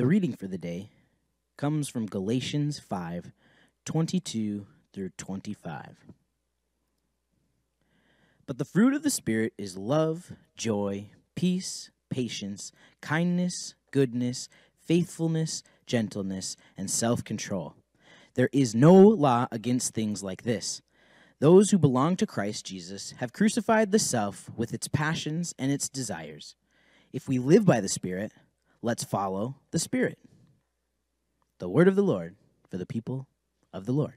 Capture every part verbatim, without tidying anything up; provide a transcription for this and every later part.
The reading for the day comes from Galatians five twenty-two through twenty-five. But the fruit of the Spirit is love, joy, peace, patience, kindness, goodness, faithfulness, gentleness, and self-control. There is no law against things like this. Those who belong to Christ Jesus have crucified the self with its passions and its desires. If we live by the Spirit, let's follow the Spirit. The word of the Lord for the people of the Lord.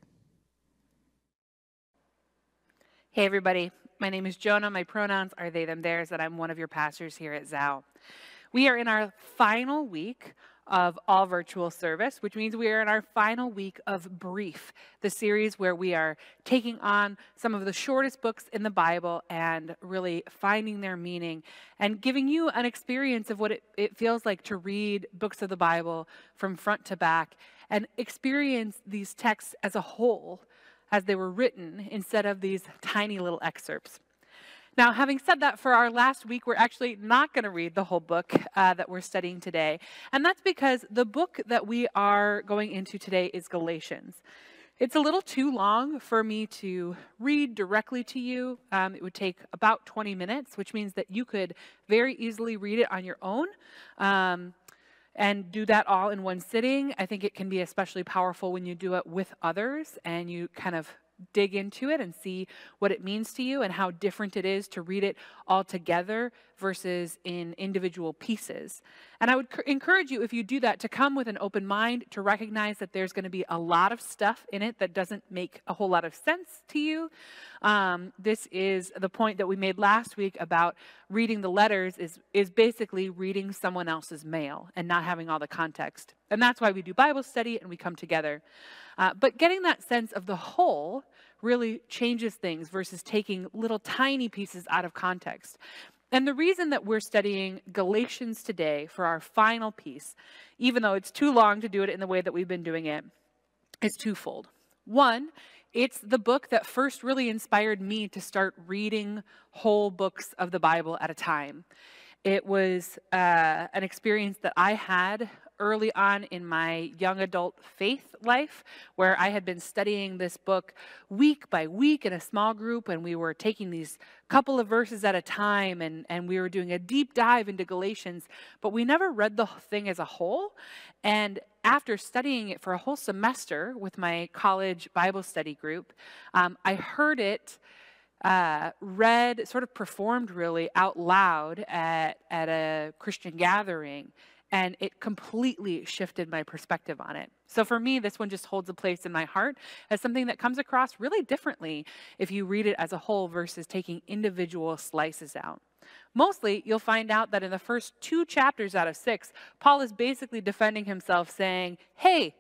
Hey, everybody. My name is Jonah. My pronouns are they, them, theirs, and I'm one of your pastors here at Zao. We are in our final week of all virtual service, which means we are in our final week of Brief, the series where we are taking on some of the shortest books in the Bible and really finding their meaning and giving you an experience of what it, it feels like to read books of the Bible from front to back and experience these texts as a whole as they were written instead of these tiny little excerpts. Now, having said that, for our last week, we're actually not going to read the whole book uh, that we're studying today. And that's because the book that we are going into today is Galatians. It's a little too long for me to read directly to you. Um, it would take about twenty minutes, which means that you could very easily read it on your own um, and do that all in one sitting. I think it can be especially powerful when you do it with others and you kind of dig into it and see what it means to you and how different it is to read it all together versus in individual pieces. And I would encourage you, if you do that, to come with an open mind, to recognize that there's going to be a lot of stuff in it that doesn't make a whole lot of sense to you. Um, this is the point that we made last week about reading the letters is, is basically reading someone else's mail and not having all the context. And that's why we do Bible study and we come together. Uh, but getting that sense of the whole really changes things versus taking little tiny pieces out of context. And the reason that we're studying Galatians today for our final piece, even though it's too long to do it in the way that we've been doing it, is twofold. One, it's the book that first really inspired me to start reading whole books of the Bible at a time. It was uh, an experience that I had early on in my young adult faith life, where I had been studying this book week by week in a small group, and we were taking these couple of verses at a time, and, and we were doing a deep dive into Galatians, but we never read the thing as a whole. And after studying it for a whole semester with my college Bible study group, um, I heard it Uh, read, sort of performed really out loud at, at a Christian gathering, and it completely shifted my perspective on it. So for me, this one just holds a place in my heart as something that comes across really differently if you read it as a whole versus taking individual slices out. Mostly, you'll find out that in the first two chapters out of six, Paul is basically defending himself saying, hey,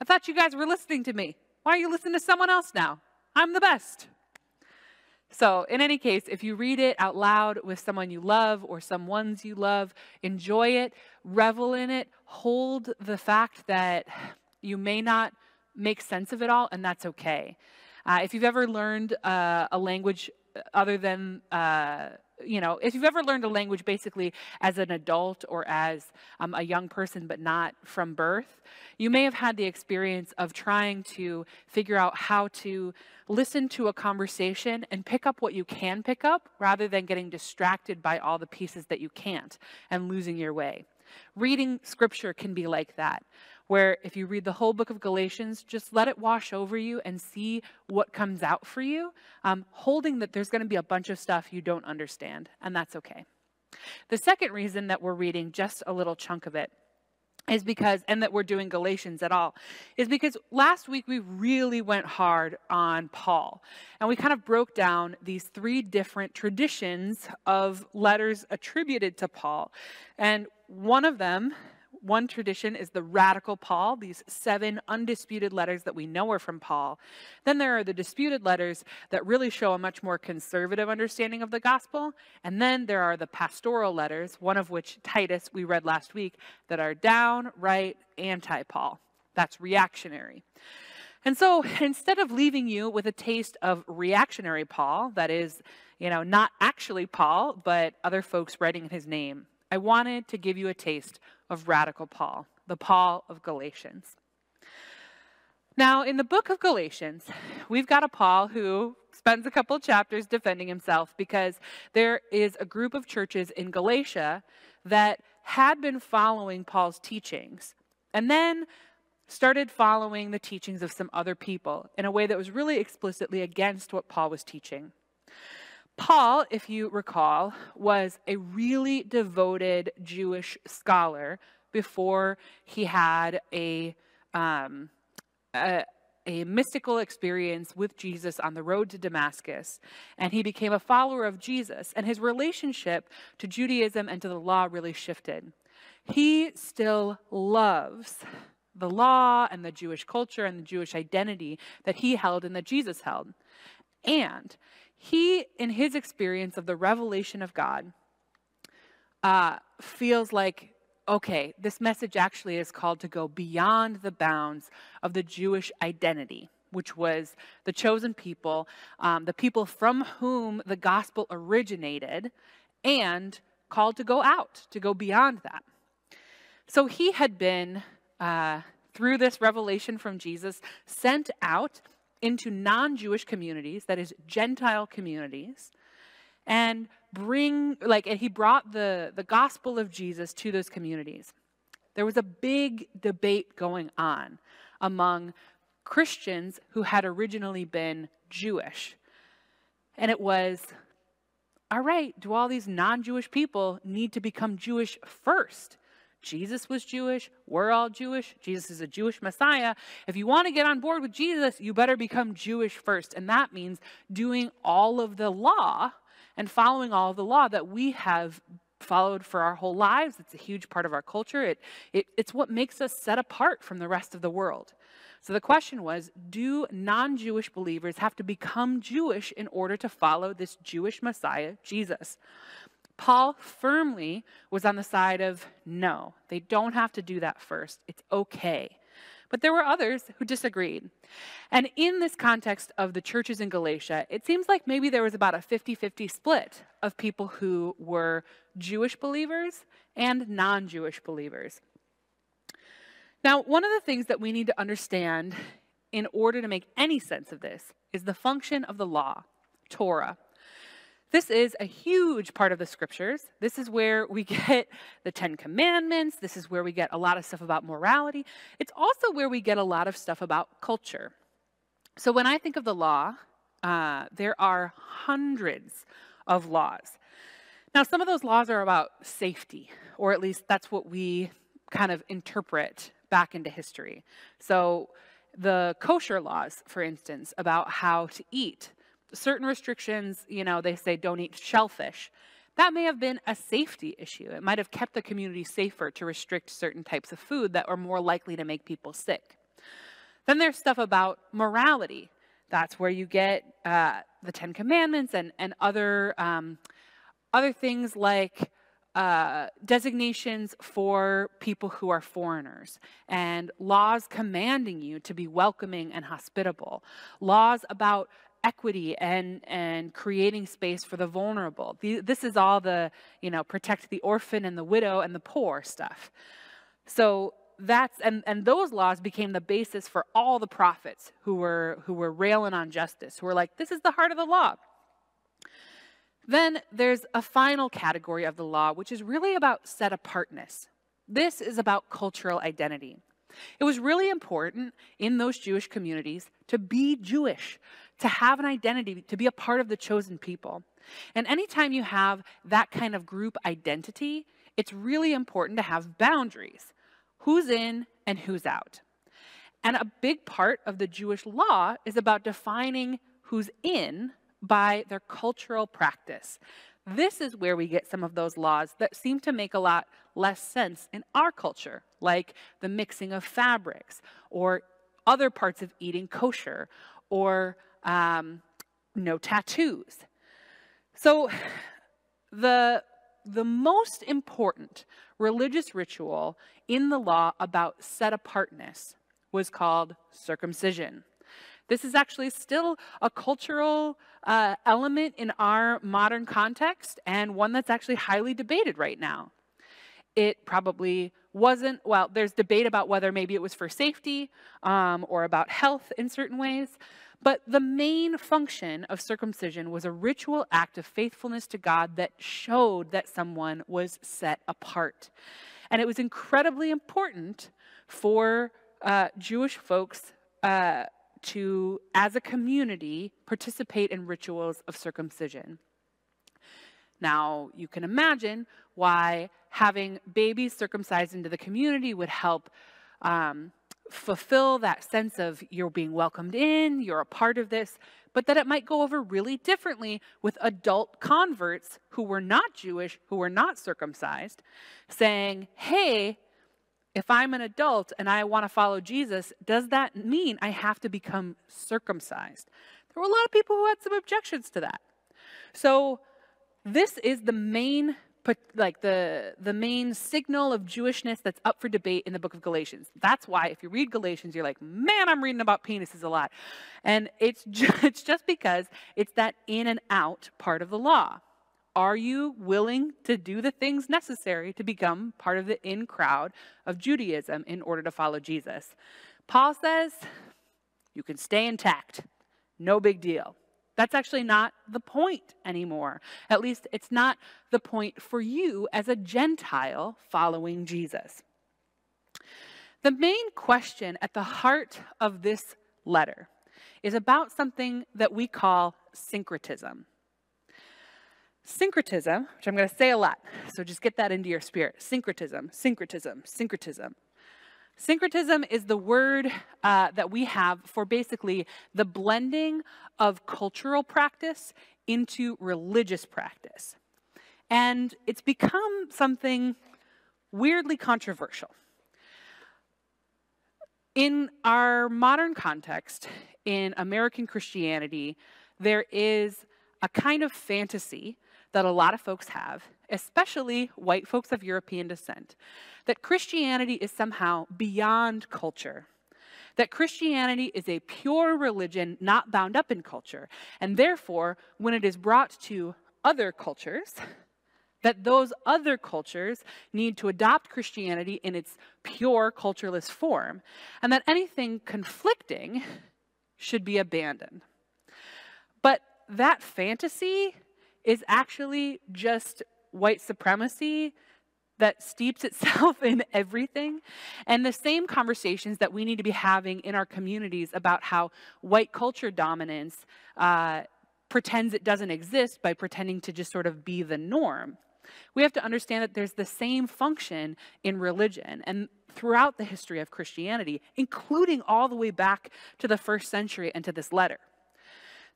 I thought you guys were listening to me. Why are you listening to someone else now? I'm the best. So in any case, if you read it out loud with someone you love or someones you love, enjoy it, revel in it, hold the fact that you may not make sense of it all, and that's okay. Uh, if you've ever learned uh, a language other than, uh, you know, if you've ever learned a language basically as an adult or as um, a young person but not from birth, you may have had the experience of trying to figure out how to listen to a conversation and pick up what you can pick up rather than getting distracted by all the pieces that you can't and losing your way. Reading scripture can be like that, where if you read the whole book of Galatians, just let it wash over you and see what comes out for you, um, holding that there's going to be a bunch of stuff you don't understand, and that's okay. The second reason that we're reading just a little chunk of it is because, and that we're doing Galatians at all, is because last week we really went hard on Paul. And we kind of broke down these three different traditions of letters attributed to Paul. And one of them, one tradition is the radical Paul, these seven undisputed letters that we know are from Paul. Then there are the disputed letters that really show a much more conservative understanding of the gospel. And then there are the pastoral letters, one of which, Titus, we read last week, that are downright anti-Paul. That's reactionary. And so instead of leaving you with a taste of reactionary Paul, that is, you know, not actually Paul, but other folks writing in his name, I wanted to give you a taste of radical Paul, the Paul of Galatians. Now, in the book of Galatians, we've got a Paul who spends a couple chapters defending himself because there is a group of churches in Galatia that had been following Paul's teachings and then started following the teachings of some other people in a way that was really explicitly against what Paul was teaching. Paul, if you recall, was a really devoted Jewish scholar before he had a, um, a, a mystical experience with Jesus on the road to Damascus. And he became a follower of Jesus. And his relationship to Judaism and to the law really shifted. He still loves the law and the Jewish culture and the Jewish identity that he held and that Jesus held. And he, in his experience of the revelation of God, uh, feels like, okay, this message actually is called to go beyond the bounds of the Jewish identity, which was the chosen people, um, the people from whom the gospel originated, and called to go out, to go beyond that. So he had been, uh, through this revelation from Jesus, sent out into non-Jewish communities, that is Gentile communities, and bring, like, and he brought the, the gospel of Jesus to those communities. There was a big debate going on among Christians who had originally been Jewish. And it was, all right, do all these non-Jewish people need to become Jewish first? Jesus was Jewish. We're all Jewish. Jesus is a Jewish Messiah. If you want to get on board with Jesus, you better become Jewish first. And that means doing all of the law and following all of the law that we have followed for our whole lives. It's a huge part of our culture. It, it, it's what makes us set apart from the rest of the world. So the question was, do non-Jewish believers have to become Jewish in order to follow this Jewish Messiah, Jesus? Paul firmly was on the side of, no, they don't have to do that first. It's okay. But there were others who disagreed. And in this context of the churches in Galatia, it seems like maybe there was about a fifty fifty split of people who were Jewish believers and non-Jewish believers. Now, one of the things that we need to understand in order to make any sense of this is the function of the law, Torah. This is a huge part of the scriptures. This is where we get the Ten Commandments. This is where we get a lot of stuff about morality. It's also where we get a lot of stuff about culture. So when I think of the law, uh, there are hundreds of laws. Now, some of those laws are about safety, or at least that's what we kind of interpret back into history. So the kosher laws, for instance, about how to eat. Certain restrictions, you know, they say don't eat shellfish. That may have been a safety issue. It might have kept the community safer to restrict certain types of food that were more likely to make people sick. Then there's stuff about morality. That's where you get uh, the Ten Commandments and, and other, um, other things like uh, designations for people who are foreigners, and laws commanding you to be welcoming and hospitable. Laws about equity and, and creating space for the vulnerable. This is all the, you know, protect the orphan and the widow and the poor stuff. So that's, and, and those laws became the basis for all the prophets who were, who were railing on justice, who were like, this is the heart of the law. Then there's a final category of the law, which is really about set apartness. This is about cultural identity. It was really important in those Jewish communities to be Jewish, to have an identity, to be a part of the chosen people. And anytime you have that kind of group identity, it's really important to have boundaries. Who's in and who's out. And a big part of the Jewish law is about defining who's in by their cultural practice. This is where we get some of those laws that seem to make a lot less sense in our culture, like the mixing of fabrics, or other parts of eating kosher, or um, no tattoos. So the, the most important religious ritual in the law about set-apartness was called circumcision. This is actually still a cultural uh, element in our modern context, and one that's actually highly debated right now. it probably wasn't. Well, there's debate about whether maybe it was for safety um, or about health in certain ways. But the main function of circumcision was a ritual act of faithfulness to God that showed that someone was set apart. And it was incredibly important for uh, Jewish folks uh, to, as a community, participate in rituals of circumcision. Now, you can imagine why having babies circumcised into the community would help um, fulfill that sense of you're being welcomed in, you're a part of this, but that it might go over really differently with adult converts who were not Jewish, who were not circumcised, saying, hey, if I'm an adult and I want to follow Jesus, does that mean I have to become circumcised? There were a lot of people who had some objections to that. So this is the main, like the, the main signal of Jewishness that's up for debate in the book of Galatians. That's why if you read Galatians, you're like, man, I'm reading about penises a lot. And it's just, it's just because it's that in and out part of the law. Are you willing to do the things necessary to become part of the in crowd of Judaism in order to follow Jesus? Paul says you can stay intact. No big deal. That's actually not the point anymore. At least it's not the point for you as a Gentile following Jesus. The main question at the heart of this letter is about something that we call syncretism. Syncretism, which I'm going to say a lot, so just get that into your spirit. Syncretism, syncretism, syncretism. Syncretism is the word uh, that we have for basically the blending of cultural practice into religious practice. And it's become something weirdly controversial. In our modern context, in American Christianity, there is a kind of fantasy that a lot of folks have, especially white folks of European descent, that Christianity is somehow beyond culture, that Christianity is a pure religion not bound up in culture, and therefore, when it is brought to other cultures, that those other cultures need to adopt Christianity in its pure cultureless form, and that anything conflicting should be abandoned. But that fantasy is actually just white supremacy that steeps itself in everything. And the same conversations that we need to be having in our communities about how white culture dominance uh, pretends it doesn't exist by pretending to just sort of be the norm. We have to understand that there's the same function in religion and throughout the history of Christianity, including all the way back to the first century and to this letter.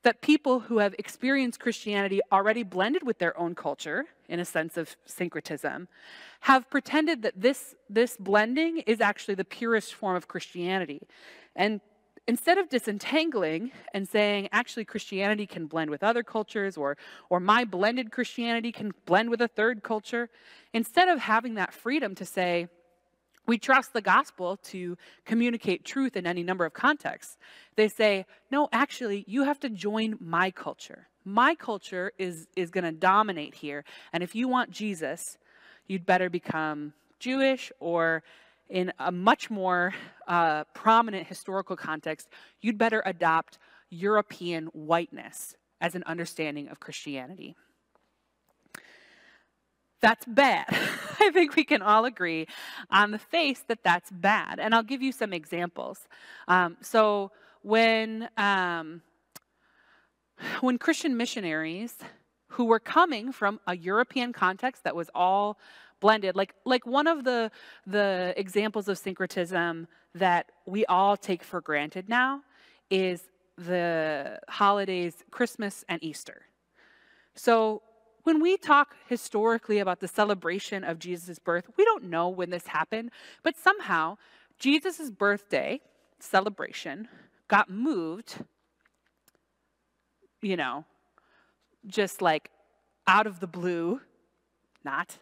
That people who have experienced Christianity already blended with their own culture, in a sense of syncretism, have pretended that this, this blending is actually the purest form of Christianity. And instead of disentangling and saying, actually, Christianity can blend with other cultures, or, or my blended Christianity can blend with a third culture, instead of having that freedom to say, we trust the gospel to communicate truth in any number of contexts, they say, no, actually, you have to join my culture. My culture is, is going to dominate here. And if you want Jesus, you'd better become Jewish, or in a much more uh, prominent historical context, you'd better adopt European whiteness as an understanding of Christianity. That's bad. I think we can all agree on the face that that's bad. And I'll give you some examples. Um, so when, um, when Christian missionaries who were coming from a European context that was all blended, like, like one of the, the examples of syncretism that we all take for granted now is the holidays, Christmas and Easter. So when we talk historically about the celebration of Jesus' birth, we don't know when this happened, but somehow Jesus' birthday celebration got moved, you know, just like out of the blue, not,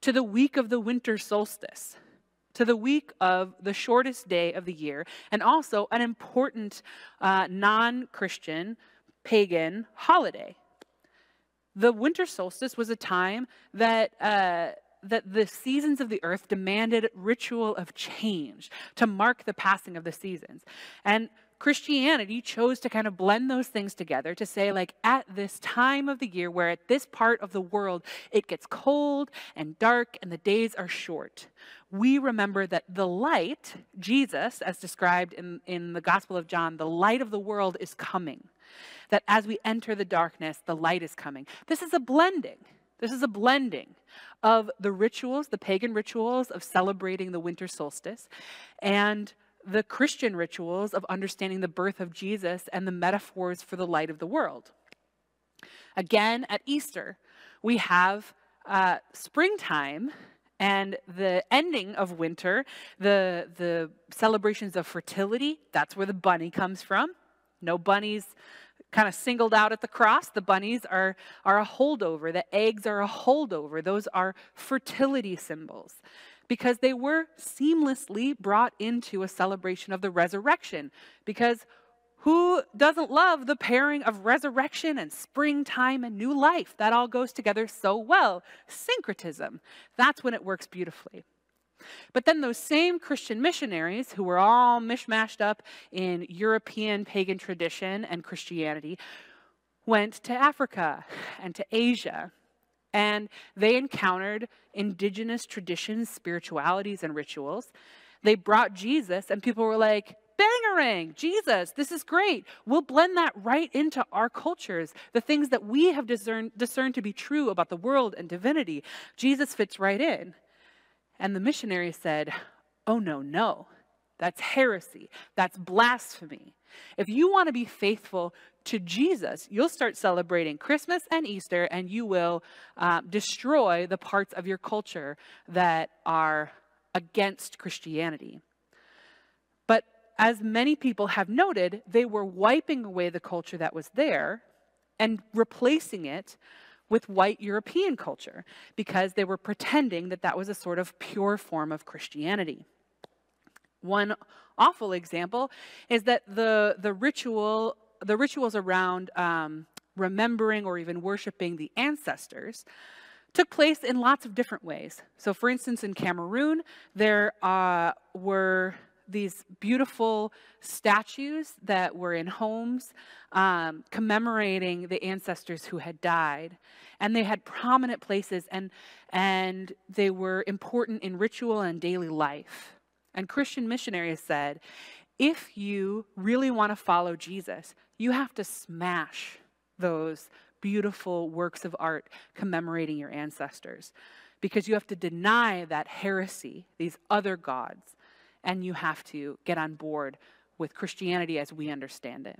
to the week of the winter solstice, to the week of the shortest day of the year, and also an important uh, non-Christian pagan holiday. The winter solstice was a time that uh, that the seasons of the earth demanded ritual of change to mark the passing of the seasons. And Christianity chose to kind of blend those things together to say, like, at this time of the year, where at this part of the world, it gets cold and dark and the days are short, we remember that the light, Jesus, as described in, in the Gospel of John, the light of the world is coming. That as we enter the darkness, the light is coming. This is a blending. This is a blending of the rituals, the pagan rituals of celebrating the winter solstice, and the Christian rituals of understanding the birth of Jesus and the metaphors for the light of the world. Again, at Easter, we have uh, springtime and the ending of winter, the, the celebrations of fertility. That's where the bunny comes from. No bunnies kind of singled out at the cross. The bunnies are, are a holdover. The eggs are a holdover. Those are fertility symbols, because they were seamlessly brought into a celebration of the resurrection. Because who doesn't love the pairing of resurrection and springtime and new life? That all goes together so well. Syncretism. That's when it works beautifully. But then those same Christian missionaries, who were all mishmashed up in European pagan tradition and Christianity, went to Africa and to Asia, and they encountered indigenous traditions, spiritualities, and rituals. They brought Jesus, and people were like, bangarang, Jesus, this is great. We'll blend that right into our cultures, the things that we have discerned, discerned to be true about the world and divinity. Jesus fits right in. And the missionary said, oh, no, no, that's heresy. That's blasphemy. If you want to be faithful to Jesus, you'll start celebrating Christmas and Easter, and you will uh, destroy the parts of your culture that are against Christianity. But as many people have noted, they were wiping away the culture that was there and replacing it with white European culture, because they were pretending that that was a sort of pure form of Christianity. One awful example is that the, the, ritual, the rituals around um, remembering or even worshiping the ancestors took place in lots of different ways. So, for instance, in Cameroon, there uh, were these beautiful statues that were in homes um, commemorating the ancestors who had died. And they had prominent places, and, and they were important in ritual and daily life. And Christian missionaries said, if you really want to follow Jesus, you have to smash those beautiful works of art commemorating your ancestors, because you have to deny that heresy, these other gods, and you have to get on board with Christianity as we understand it.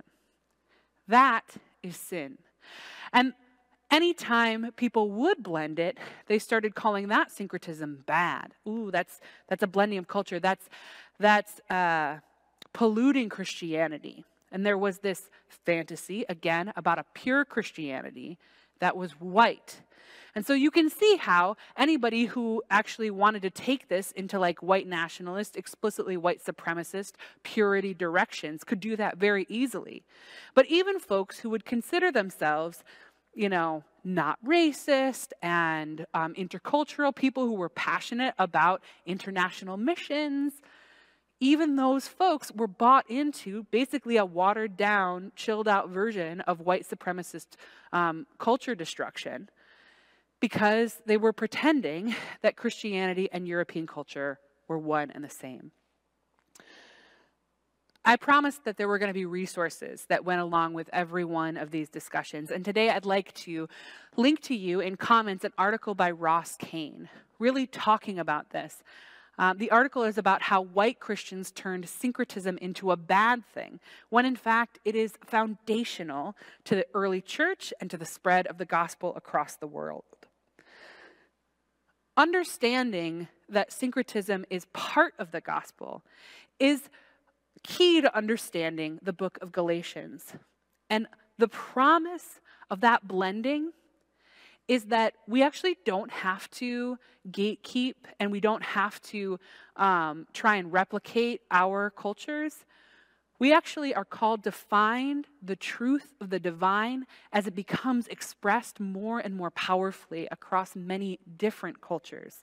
That is sin. And anytime people would blend it, they started calling that syncretism bad. Ooh, that's, that's a blending of culture. That's, that's uh, polluting Christianity. And there was this fantasy, again, about a pure Christianity that was white. And so you can see how anybody who actually wanted to take this into like white nationalist, explicitly white supremacist purity directions could do that very easily. But even folks who would consider themselves, you know, not racist and um, intercultural, people who were passionate about international missions, even those folks were bought into basically a watered-down, chilled-out version of white supremacist um, culture destruction, because they were pretending that Christianity and European culture were one and the same. I promised that there were going to be resources that went along with every one of these discussions, and today I'd like to link to you in comments an article by Ross Kane, really talking about this. Um, the article is about how white Christians turned syncretism into a bad thing, when in fact it is foundational to the early church and to the spread of the gospel across the world. Understanding that syncretism is part of the gospel is key to understanding the book of Galatians. And the promise of that blending is that we actually don't have to gatekeep, and we don't have to um, try and replicate our cultures. We actually are called to find the truth of the divine as it becomes expressed more and more powerfully across many different cultures.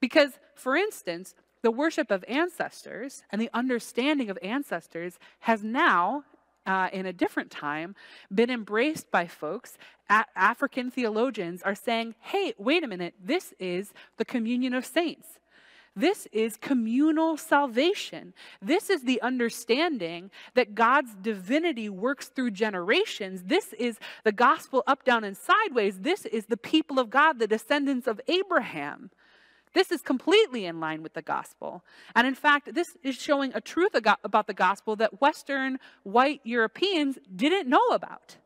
Because, for instance, the worship of ancestors and the understanding of ancestors has now, uh, in a different time, been embraced by folks. A- African theologians are saying, hey, wait a minute, this is the communion of saints. This is communal salvation. This is the understanding that God's divinity works through generations. This is the gospel up, down, and sideways. This is the people of God, the descendants of Abraham. This is completely in line with the gospel. And in fact, this is showing a truth about the gospel that Western white Europeans didn't know about.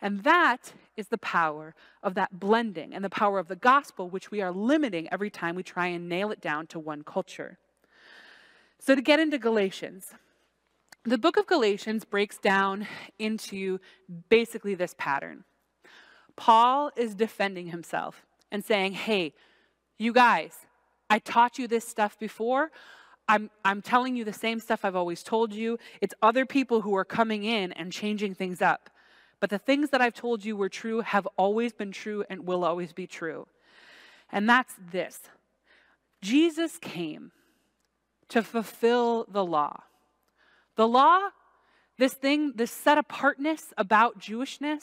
And that is the power of that blending and the power of the gospel, which we are limiting every time we try and nail it down to one culture. So to get into Galatians, the book of Galatians breaks down into basically this pattern. Paul is defending himself and saying, hey, you guys, I taught you this stuff before. I'm, I'm telling you the same stuff I've always told you. It's other people who are coming in and changing things up. But the things that I've told you were true have always been true and will always be true. And that's this. Jesus came to fulfill the law. The law, this thing, this set apartness about Jewishness,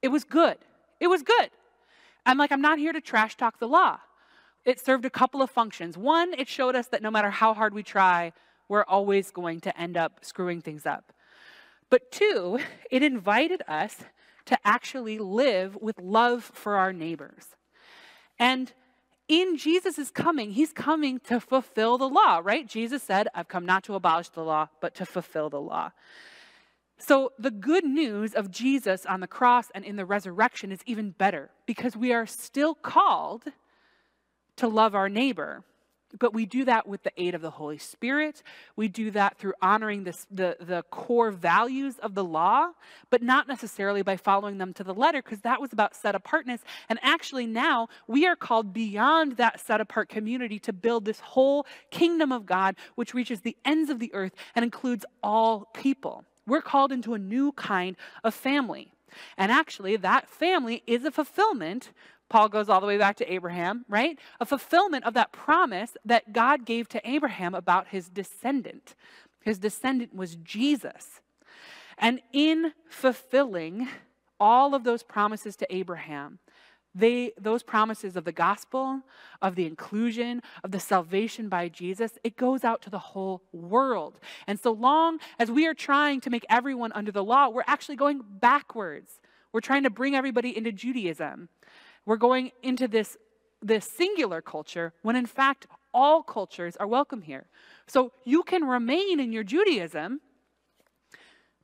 it was good. It was good. I'm like, I'm not here to trash talk the law. It served a couple of functions. One, it showed us that no matter how hard we try, we're always going to end up screwing things up. But two, it invited us to actually live with love for our neighbors. And in Jesus' coming, he's coming to fulfill the law, right? Jesus said, I've come not to abolish the law, but to fulfill the law. So the good news of Jesus on the cross and in the resurrection is even better, because we are still called to love our neighbor. But we do that with the aid of the Holy Spirit. We do that through honoring this, the, the core values of the law, but not necessarily by following them to the letter, because that was about set-apartness. And actually now we are called beyond that set-apart community to build this whole kingdom of God, which reaches the ends of the earth and includes all people. We're called into a new kind of family. And actually that family is a fulfillment. Paul goes all the way back to Abraham, right? A fulfillment of that promise that God gave to Abraham about his descendant. His descendant was Jesus. And in fulfilling all of those promises to Abraham, they, those promises of the gospel, of the inclusion, of the salvation by Jesus, it goes out to the whole world. And so long as we are trying to make everyone under the law, we're actually going backwards. We're trying to bring everybody into Judaism. We're going into this, this singular culture when, in fact, all cultures are welcome here. So you can remain in your Judaism,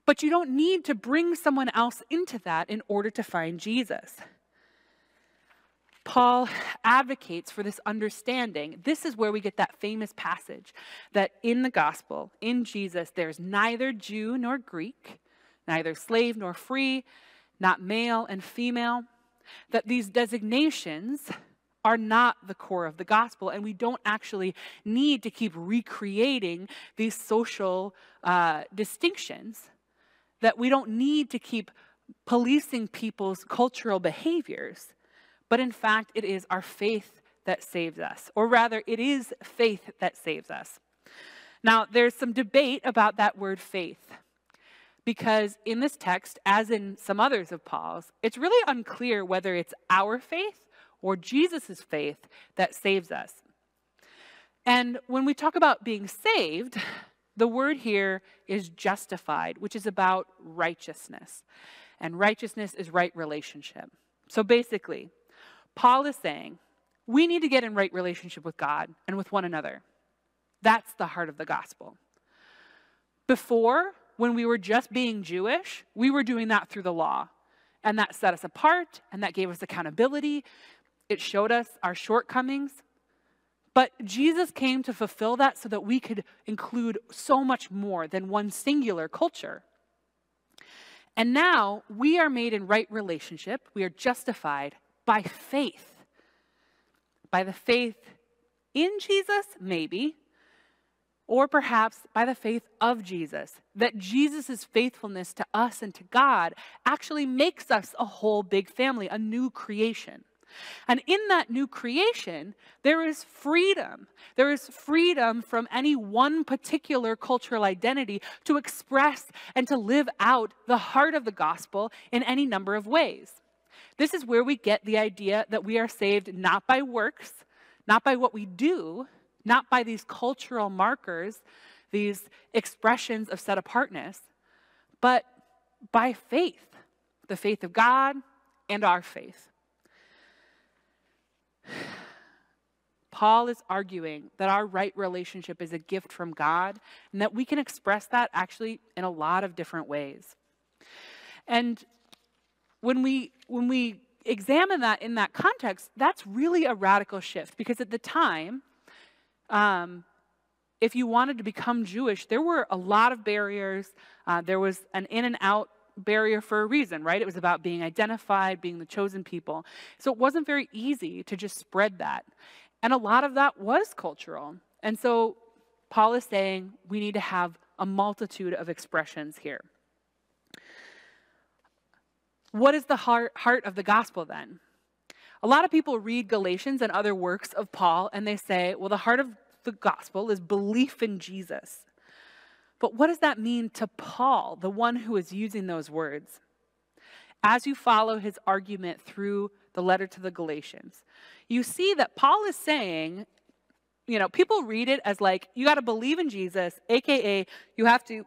but you don't need to bring someone else into that in order to find Jesus. Paul advocates for this understanding. This is where we get that famous passage that in the gospel, in Jesus, there's neither Jew nor Greek, neither slave nor free, not male and female. That these designations are not the core of the gospel, and we don't actually need to keep recreating these social uh, distinctions, that we don't need to keep policing people's cultural behaviors, but in fact, it is our faith that saves us, or rather, it is faith that saves us. Now, there's some debate about that word faith. Because in this text, as in some others of Paul's, it's really unclear whether it's our faith or Jesus' faith that saves us. And when we talk about being saved, the word here is justified, which is about righteousness. And righteousness is right relationship. So basically, Paul is saying, we need to get in right relationship with God and with one another. That's the heart of the gospel. Before, when we were just being Jewish, we were doing that through the law. And that set us apart, and that gave us accountability. It showed us our shortcomings. But Jesus came to fulfill that so that we could include so much more than one singular culture. And now we are made in right relationship. We are justified by faith. By the faith in Jesus, maybe, or perhaps by the faith of Jesus, that Jesus' faithfulness to us and to God actually makes us a whole big family, a new creation. And in that new creation, there is freedom. There is freedom from any one particular cultural identity to express and to live out the heart of the gospel in any number of ways. This is where we get the idea that we are saved not by works, not by what we do, not by these cultural markers, these expressions of set-apartness, but by faith, the faith of God and our faith. Paul is arguing that our right relationship is a gift from God and that we can express that actually in a lot of different ways. And when we, when we examine that in that context, that's really a radical shift, because at the time, Um, if you wanted to become Jewish, there were a lot of barriers. Uh, there was an in and out barrier for a reason, right? It was about being identified, being the chosen people. So it wasn't very easy to just spread that. And a lot of that was cultural. And so Paul is saying we need to have a multitude of expressions here. What is the heart, heart of the gospel then? A lot of people read Galatians and other works of Paul and they say, well, the heart of the gospel is belief in Jesus. But what does that mean to Paul, the one who is using those words? As you follow his argument through the letter to the Galatians, you see that Paul is saying, you know, people read it as like, you got to believe in Jesus, A K A you have to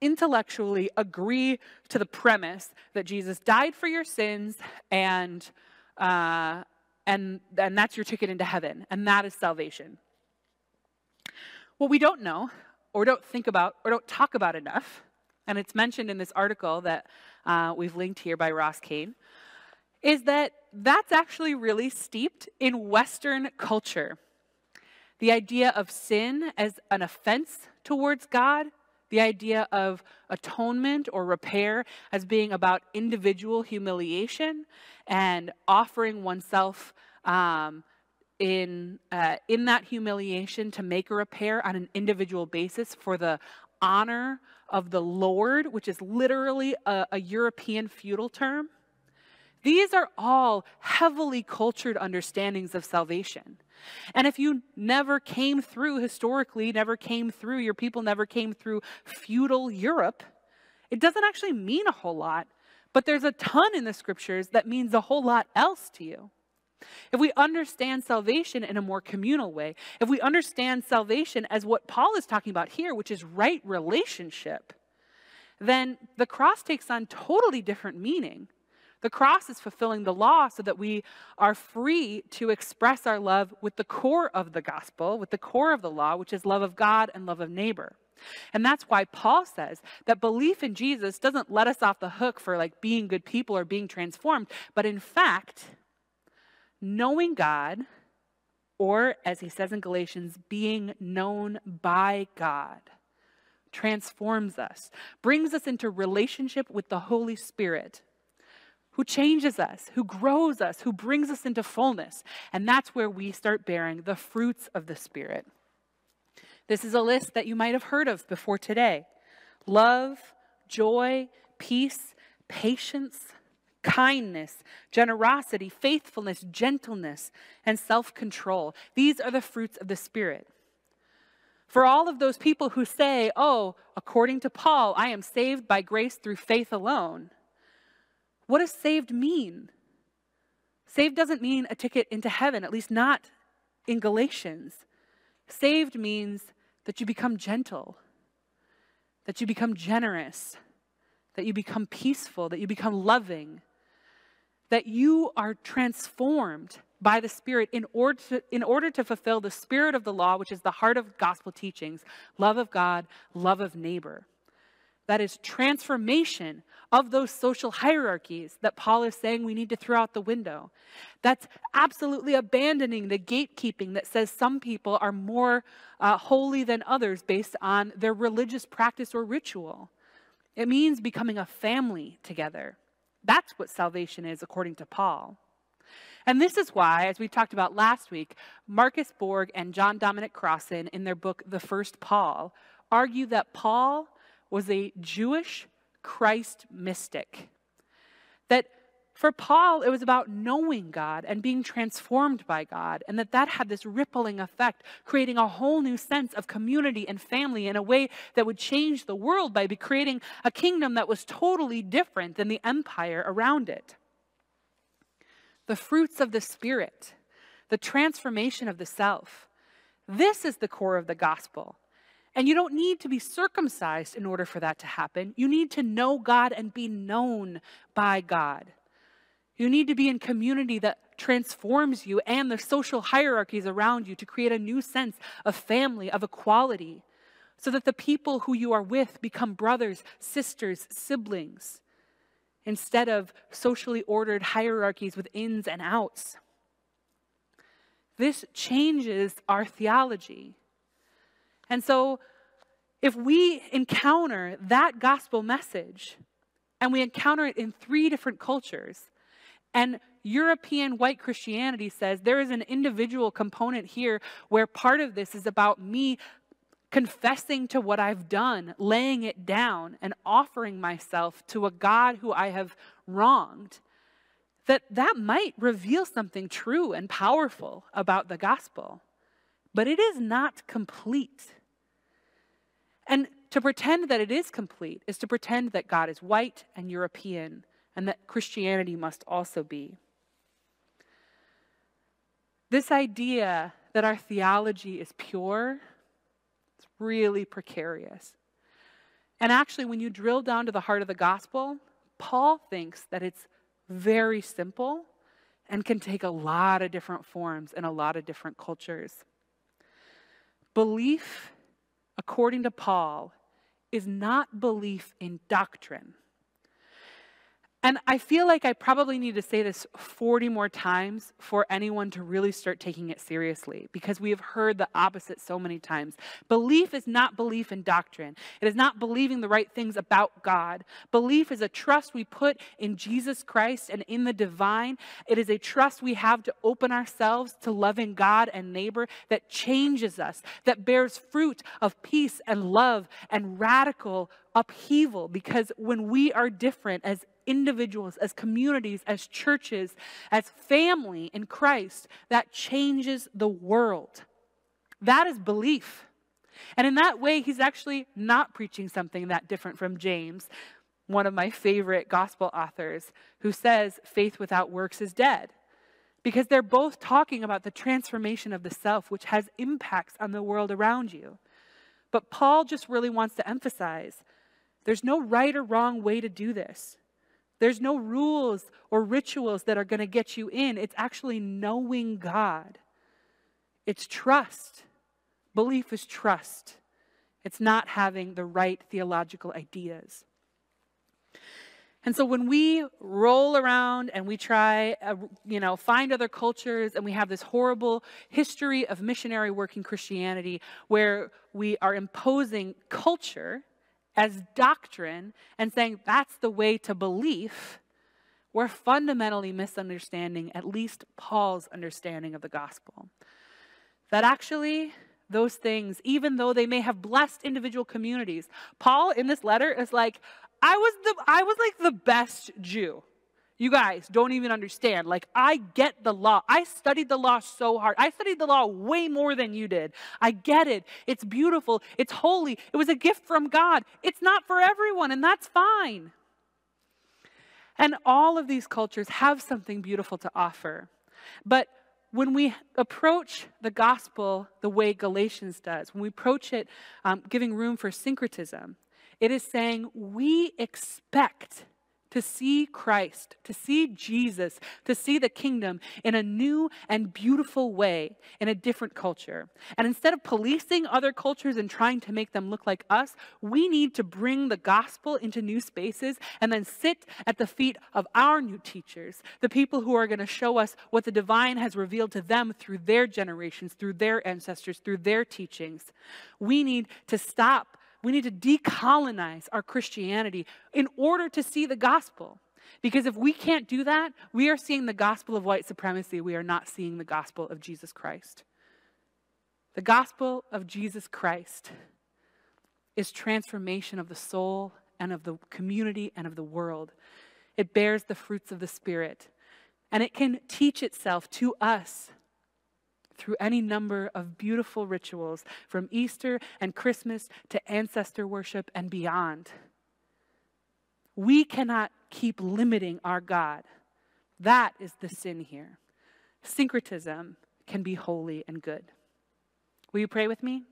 intellectually agree to the premise that Jesus died for your sins and Uh, and, and that's your ticket into heaven, and that is salvation. What we don't know, or don't think about, or don't talk about enough, and it's mentioned in this article that uh, we've linked here by Ross Kane, is that that's actually really steeped in Western culture. The idea of sin as an offense towards God, the idea of atonement or repair as being about individual humiliation and offering oneself um, in, uh, in that humiliation to make a repair on an individual basis for the honor of the Lord, which is literally a, a European feudal term. These are all heavily cultured understandings of salvation. And if you never came through historically, never came through, your people never came through feudal Europe, it doesn't actually mean a whole lot, but there's a ton in the scriptures that means a whole lot else to you. If we understand salvation in a more communal way, if we understand salvation as what Paul is talking about here, which is right relationship, then the cross takes on totally different meaning. The cross is fulfilling the law so that we are free to express our love with the core of the gospel, with the core of the law, which is love of God and love of neighbor. And that's why Paul says that belief in Jesus doesn't let us off the hook for like being good people or being transformed. But in fact, knowing God, or as he says in Galatians, being known by God, transforms us, brings us into relationship with the Holy Spirit, who changes us, who grows us, who brings us into fullness. And that's where we start bearing the fruits of the Spirit. This is a list that you might have heard of before today. Love, joy, peace, patience, kindness, generosity, faithfulness, gentleness, and self-control. These are the fruits of the Spirit. For all of those people who say, oh, according to Paul, I am saved by grace through faith alone. What does saved mean? Saved doesn't mean a ticket into heaven, at least not in Galatians. Saved means that you become gentle, that you become generous, that you become peaceful, that you become loving, that you are transformed by the Spirit in order to, in order to fulfill the spirit of the law, which is the heart of gospel teachings, love of God, love of neighbor. That is transformation of those social hierarchies that Paul is saying we need to throw out the window. That's absolutely abandoning the gatekeeping that says some people are more uh, holy than others based on their religious practice or ritual. It means becoming a family together. That's what salvation is according to Paul. And this is why, as we talked about last week, Marcus Borg and John Dominic Crossan, in their book, The First Paul, argue that Paul was a Jewish Christ mystic. That for Paul, it was about knowing God and being transformed by God, and that that had this rippling effect, creating a whole new sense of community and family in a way that would change the world by creating a kingdom that was totally different than the empire around it. The fruits of the Spirit, the transformation of the self. This is the core of the gospel. And you don't need to be circumcised in order for that to happen. You need to know God and be known by God. You need to be in community that transforms you and the social hierarchies around you to create a new sense of family, of equality, so that the people who you are with become brothers, sisters, siblings, instead of socially ordered hierarchies with ins and outs. This changes our theology. And so if we encounter that gospel message, and we encounter it in three different cultures, and European white Christianity says there is an individual component here where part of this is about me confessing to what I've done, laying it down, and offering myself to a God who I have wronged, that that might reveal something true and powerful about the gospel. But it is not complete. And to pretend that it is complete is to pretend that God is white and European, and that Christianity must also be. This idea that our theology is pure, it's really precarious. And actually, when you drill down to the heart of the gospel, Paul thinks that it's very simple and can take a lot of different forms in a lot of different cultures. Belief, according to Paul, is not belief in doctrine. And I feel like I probably need to say this forty more times for anyone to really start taking it seriously, because we have heard the opposite so many times. Belief is not belief in doctrine. It is not believing the right things about God. Belief is a trust we put in Jesus Christ and in the divine. It is a trust we have to open ourselves to loving God and neighbor that changes us, that bears fruit of peace and love and radical upheaval, because when we are different as individuals, as communities, as churches, as family in Christ, that changes the world. That is belief. And in that way, he's actually not preaching something that different from James, one of my favorite gospel authors, who says faith without works is dead, because they're both talking about the transformation of the self, which has impacts on the world around you. But Paul just really wants to emphasize there's no right or wrong way to do this. There's no rules or rituals that are going to get you in. It's actually knowing God. It's trust. Belief is trust. It's not having the right theological ideas. And so when we roll around and we try, uh, you know, find other cultures, and we have this horrible history of missionary work in Christianity where we are imposing culture as doctrine and saying that's the way to belief, we're fundamentally misunderstanding at least Paul's understanding of the gospel. That actually those things, even though they may have blessed individual communities, Paul in this letter is like, I was the I was like the best Jew. You guys don't even understand. Like, I get the law. I studied the law so hard. I studied the law way more than you did. I get it. It's beautiful. It's holy. It was a gift from God. It's not for everyone, and that's fine. And all of these cultures have something beautiful to offer. But when we approach the gospel the way Galatians does, when we approach it um, giving room for syncretism, it is saying we expect to see Christ, to see Jesus, to see the kingdom in a new and beautiful way in a different culture. And instead of policing other cultures and trying to make them look like us, we need to bring the gospel into new spaces and then sit at the feet of our new teachers, the people who are going to show us what the divine has revealed to them through their generations, through their ancestors, through their teachings. We need to stop. We need to decolonize our Christianity in order to see the gospel. Because if we can't do that, we are seeing the gospel of white supremacy. We are not seeing the gospel of Jesus Christ. The gospel of Jesus Christ is transformation of the soul and of the community and of the world. It bears the fruits of the Spirit, and it can teach itself to us through any number of beautiful rituals, from Easter and Christmas to ancestor worship and beyond. We cannot keep limiting our God. That is the sin here. Syncretism can be holy and good. Will you pray with me?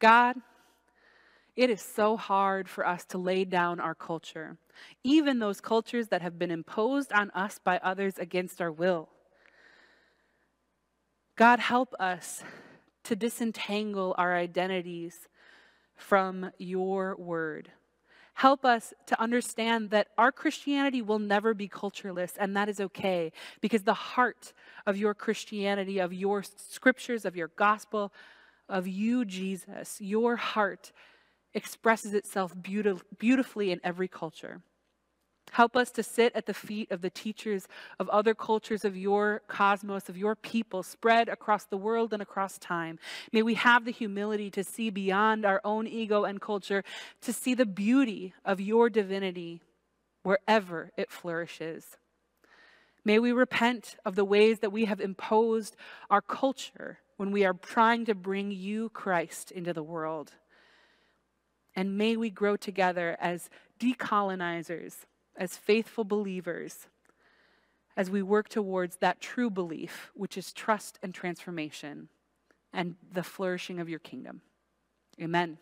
God, it is so hard for us to lay down our culture, even those cultures that have been imposed on us by others against our will. God, help us to disentangle our identities from your word. Help us to understand that our Christianity will never be cultureless, and that is okay, because the heart of your Christianity, of your scriptures, of your gospel, of you, Jesus, your heart expresses itself beauti- beautifully in every culture. Help us to sit at the feet of the teachers of other cultures, of your cosmos, of your people, spread across the world and across time. May we have the humility to see beyond our own ego and culture, to see the beauty of your divinity wherever it flourishes. May we repent of the ways that we have imposed our culture when we are trying to bring you, Christ, into the world. And may we grow together as decolonizers, as faithful believers, as we work towards that true belief, which is trust and transformation and the flourishing of your kingdom. Amen.